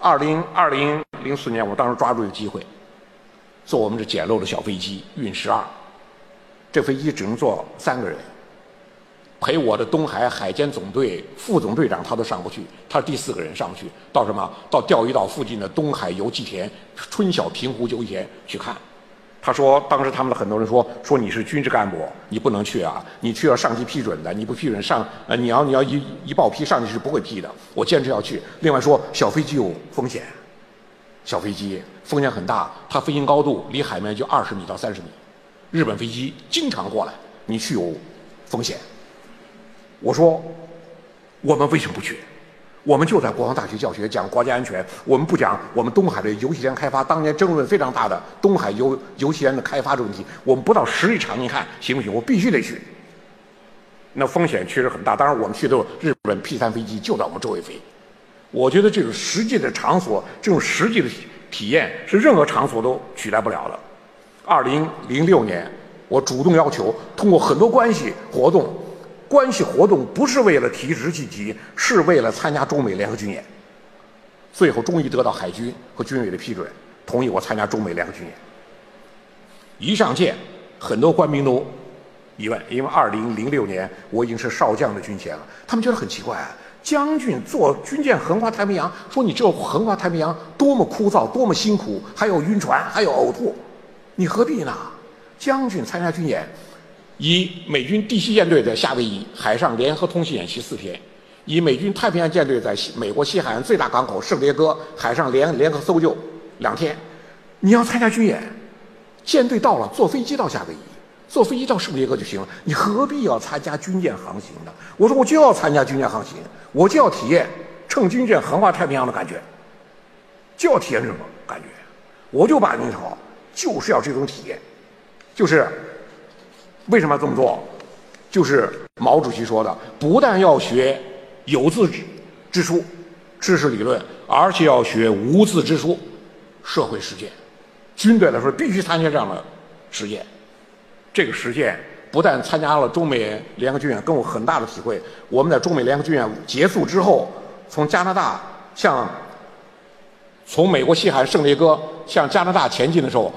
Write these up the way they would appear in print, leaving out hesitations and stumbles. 2004年，我当时抓住一个机会，坐我们这简陋的小飞机运12，这飞机只能坐3个人，陪我的东海海监总队副总队长他都上不去，他是第4个人上不去，到什么？到钓鱼岛附近的东海油气田、春晓平湖油气田去看。他说，当时他们的很多人说你是军事干部，你不能去啊，你去要上级批准的，你不批准上，你要一报批上去是不会批的。我坚持要去。另外说，小飞机有风险，小飞机风险很大，它飞行高度离海面就20米到30米，日本飞机经常过来，你去有风险。我说，我们为什么不去？我们就在国防大学教学，讲国家安全，我们不讲我们东海的油气田开发，当年争论非常大的东海油气田的开发这问题，我们不到实际场，你看行不行？我必须得去。那风险确实很大，当然我们去的时候，日本 P-3飞机就在我们周围飞。我觉得这种实际的场所，这种实际的体验是任何场所都取代不了的。2006年，我主动要求通过很多关系活动。关系活动不是为了提职晋级，是为了参加中美联合军演。最后终于得到海军和军委的批准，同意我参加中美联合军演。一上舰，很多官兵都疑问，因为2006年我已经是少将的军衔了，他们觉得很奇怪啊，将军坐军舰横跨太平洋，说你这横跨太平洋多么枯燥，多么辛苦，还有晕船，还有呕吐，你何必呢？将军参加军演。以美军第7舰队在夏威夷海上联合通信演习4天，以美军太平洋舰队在美国西海岸最大港口圣迭戈海上联合搜救2天。你要参加军演，舰队到了，坐飞机到夏威夷，坐飞机到圣迭戈就行了，你何必要参加军舰航行呢？我说我就要参加军舰航行，我就要体验乘军舰横跨太平洋的感觉，就要体验这种感觉，我就把你好，就是要这种体验，就是。为什么要这么做？就是毛主席说的，不但要学有字之书、知识理论，而且要学无字之书、社会实践。军队来说，必须参加这样的实践。这个实践不但参加了中美联合军演，跟我很大的体会。我们在中美联合军演结束之后，从加拿大从美国西海岸圣迭戈向加拿大前进的时候，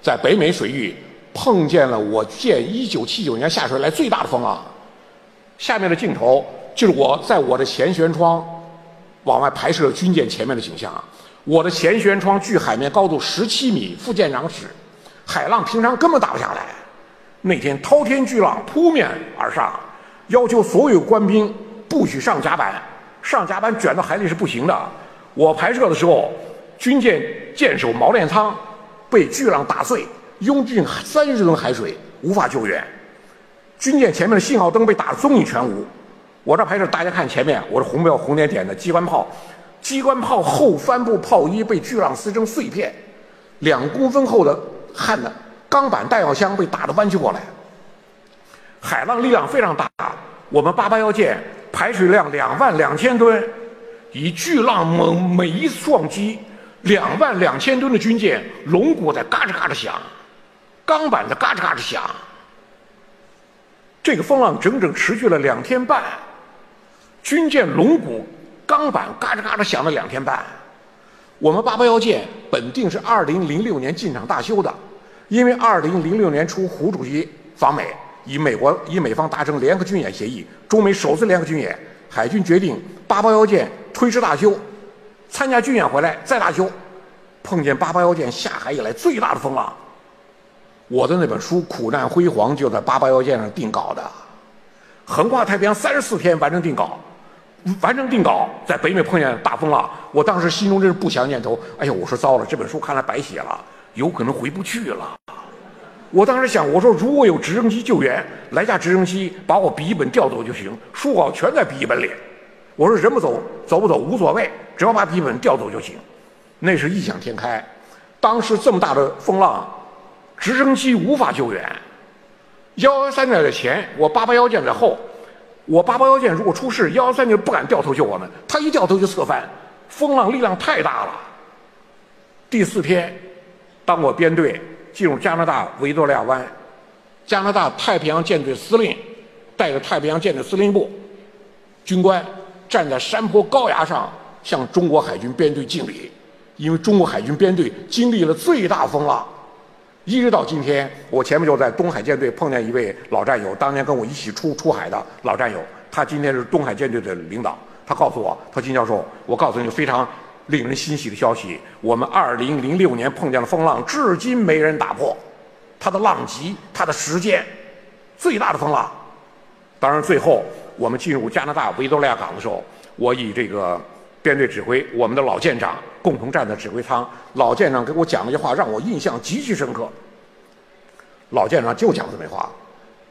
在北美水域。碰见了我舰1979年下水来最大的风浪，下面的镜头就是我在我的前舷窗往外拍摄军舰前面的景象。我的前舷窗距海面高度17米，副舰长室，海浪平常根本打不下来。那天滔天巨浪扑面而上，要求所有官兵不许上甲板，上甲板卷到海里是不行的。我拍摄的时候，军舰舰首锚链舱被巨浪打碎。拥进30吨海水，无法救援。军舰前面的信号灯被打得踪影全无。我这拍摄，大家看前面，我是红标红点点的机关炮，机关炮后帆布炮衣被巨浪撕成碎片，2公分厚的焊的钢板弹药箱被打得弯曲过来。海浪力量非常大，我们881舰排水量22000吨，以巨浪每一撞击，22000吨的军舰龙骨在嘎吱嘎吱响。钢板的嘎吱嘎吱响，这个风浪整整持续了2天半，军舰龙骨钢板嘎吱嘎吱响了2天半。我们881舰本定是2006年进厂大修的，因为2006年初胡主席访美，与美方达成联合军演协议，中美首次联合军演，海军决定881舰推迟大修，参加军演回来再大修。碰见881舰下海以来最大的风浪。我的那本书《苦难辉煌》就在881舰上定稿的，横跨太平洋34天完成定稿，在北美碰见大风浪，我当时心中真是不祥念头。哎呀，我说糟了，这本书看来白写了，有可能回不去了。我当时想，我说如果有直升机救援，来架直升机把我笔记本调走就行，书稿全在笔记本里。我说人不走，走不走无所谓，只要把笔记本调走就行。那是异想天开，当时这么大的风浪。直升机无法救援，113舰在前，我881舰在后。我881舰如果出事，113舰不敢掉头救我们，他一掉头就侧翻，风浪力量太大了。第4天，当我编队进入加拿大维多利亚湾，加拿大太平洋舰队司令带着太平洋舰队司令部军官站在山坡高崖上向中国海军编队敬礼，因为中国海军编队经历了最大风浪，一直到今天。我前面就在东海舰队碰见一位老战友，当年跟我一起出海的老战友，他今天是东海舰队的领导。他告诉我，他说金教授，我告诉你非常令人欣喜的消息，我们2006年碰见了风浪，至今没人打破它的浪级，它的时间，最大的风浪。当然，最后我们进入加拿大维多利亚港的时候，我以这个编队指挥，我们的老舰长共同站在指挥舱，老舰长给我讲了一句话，让我印象极其深刻。老舰长就讲这么一话：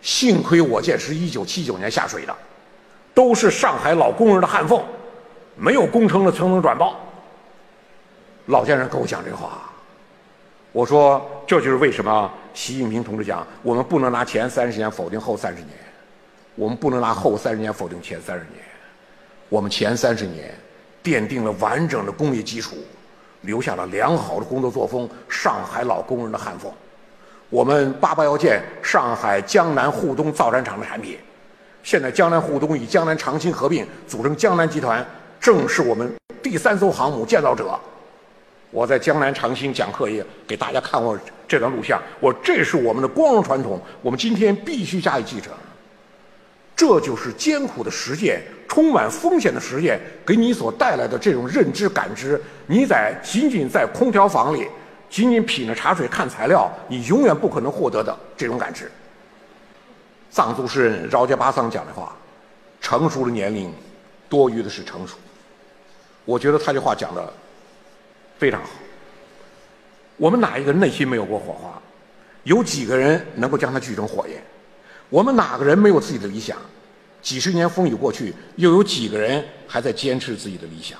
幸亏我舰是1979年下水的，都是上海老工人的焊缝，没有工程的层层转爆。老先生跟我讲这话，我说这就是为什么习近平同志讲，我们不能拿前30年否定后30年，我们不能拿后30年否定前30年。我们前30年奠定了完整的工业基础，留下了良好的工作作风，上海老工人的焊缝。我们881舰上海江南沪东造船厂的产品，现在江南沪东与江南长兴合并组成江南集团，正是我们第3艘航母建造者。我在江南长兴讲课也给大家看过这段录像，我这是我们的光荣传统，我们今天必须加以继承。这就是艰苦的实践，充满风险的实践给你所带来的这种认知感知。你仅仅在空调房里仅仅品着茶水看材料，你永远不可能获得的这种感知。藏族诗人饶杰巴桑讲的话，成熟的年龄，多余的是成熟。我觉得他这话讲的非常好。我们哪一个人内心没有过火花？有几个人能够将它聚成火焰？我们哪个人没有自己的理想？几十年风雨过去，又有几个人还在坚持自己的理想？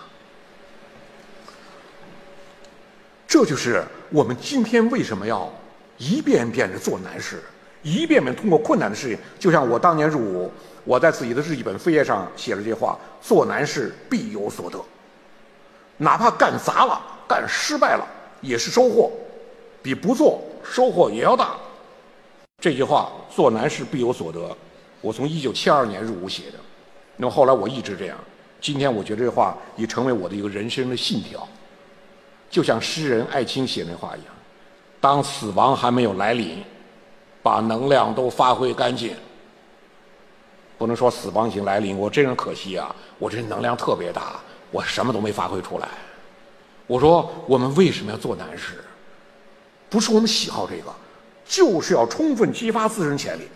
这就是我们今天为什么要一遍遍地做难事，一遍遍通过困难的事情。就像我当年入伍，我在自己的日记本扉页上写了这句话：做难事必有所得，哪怕干砸了、干失败了，也是收获，比不做收获也要大。这句话“做难事必有所得”，我从1972年入伍写的。那么后来我一直这样。今天我觉得这话也成为我的一个人生的信条，就像诗人艾青写那话一样：“当死亡还没有来临，把能量都发挥干净。”不能说死亡已经来临，我这人可惜啊，我这能量特别大，我什么都没发挥出来。我说我们为什么要做难事？不是我们喜好这个，就是要充分激发自身潜力。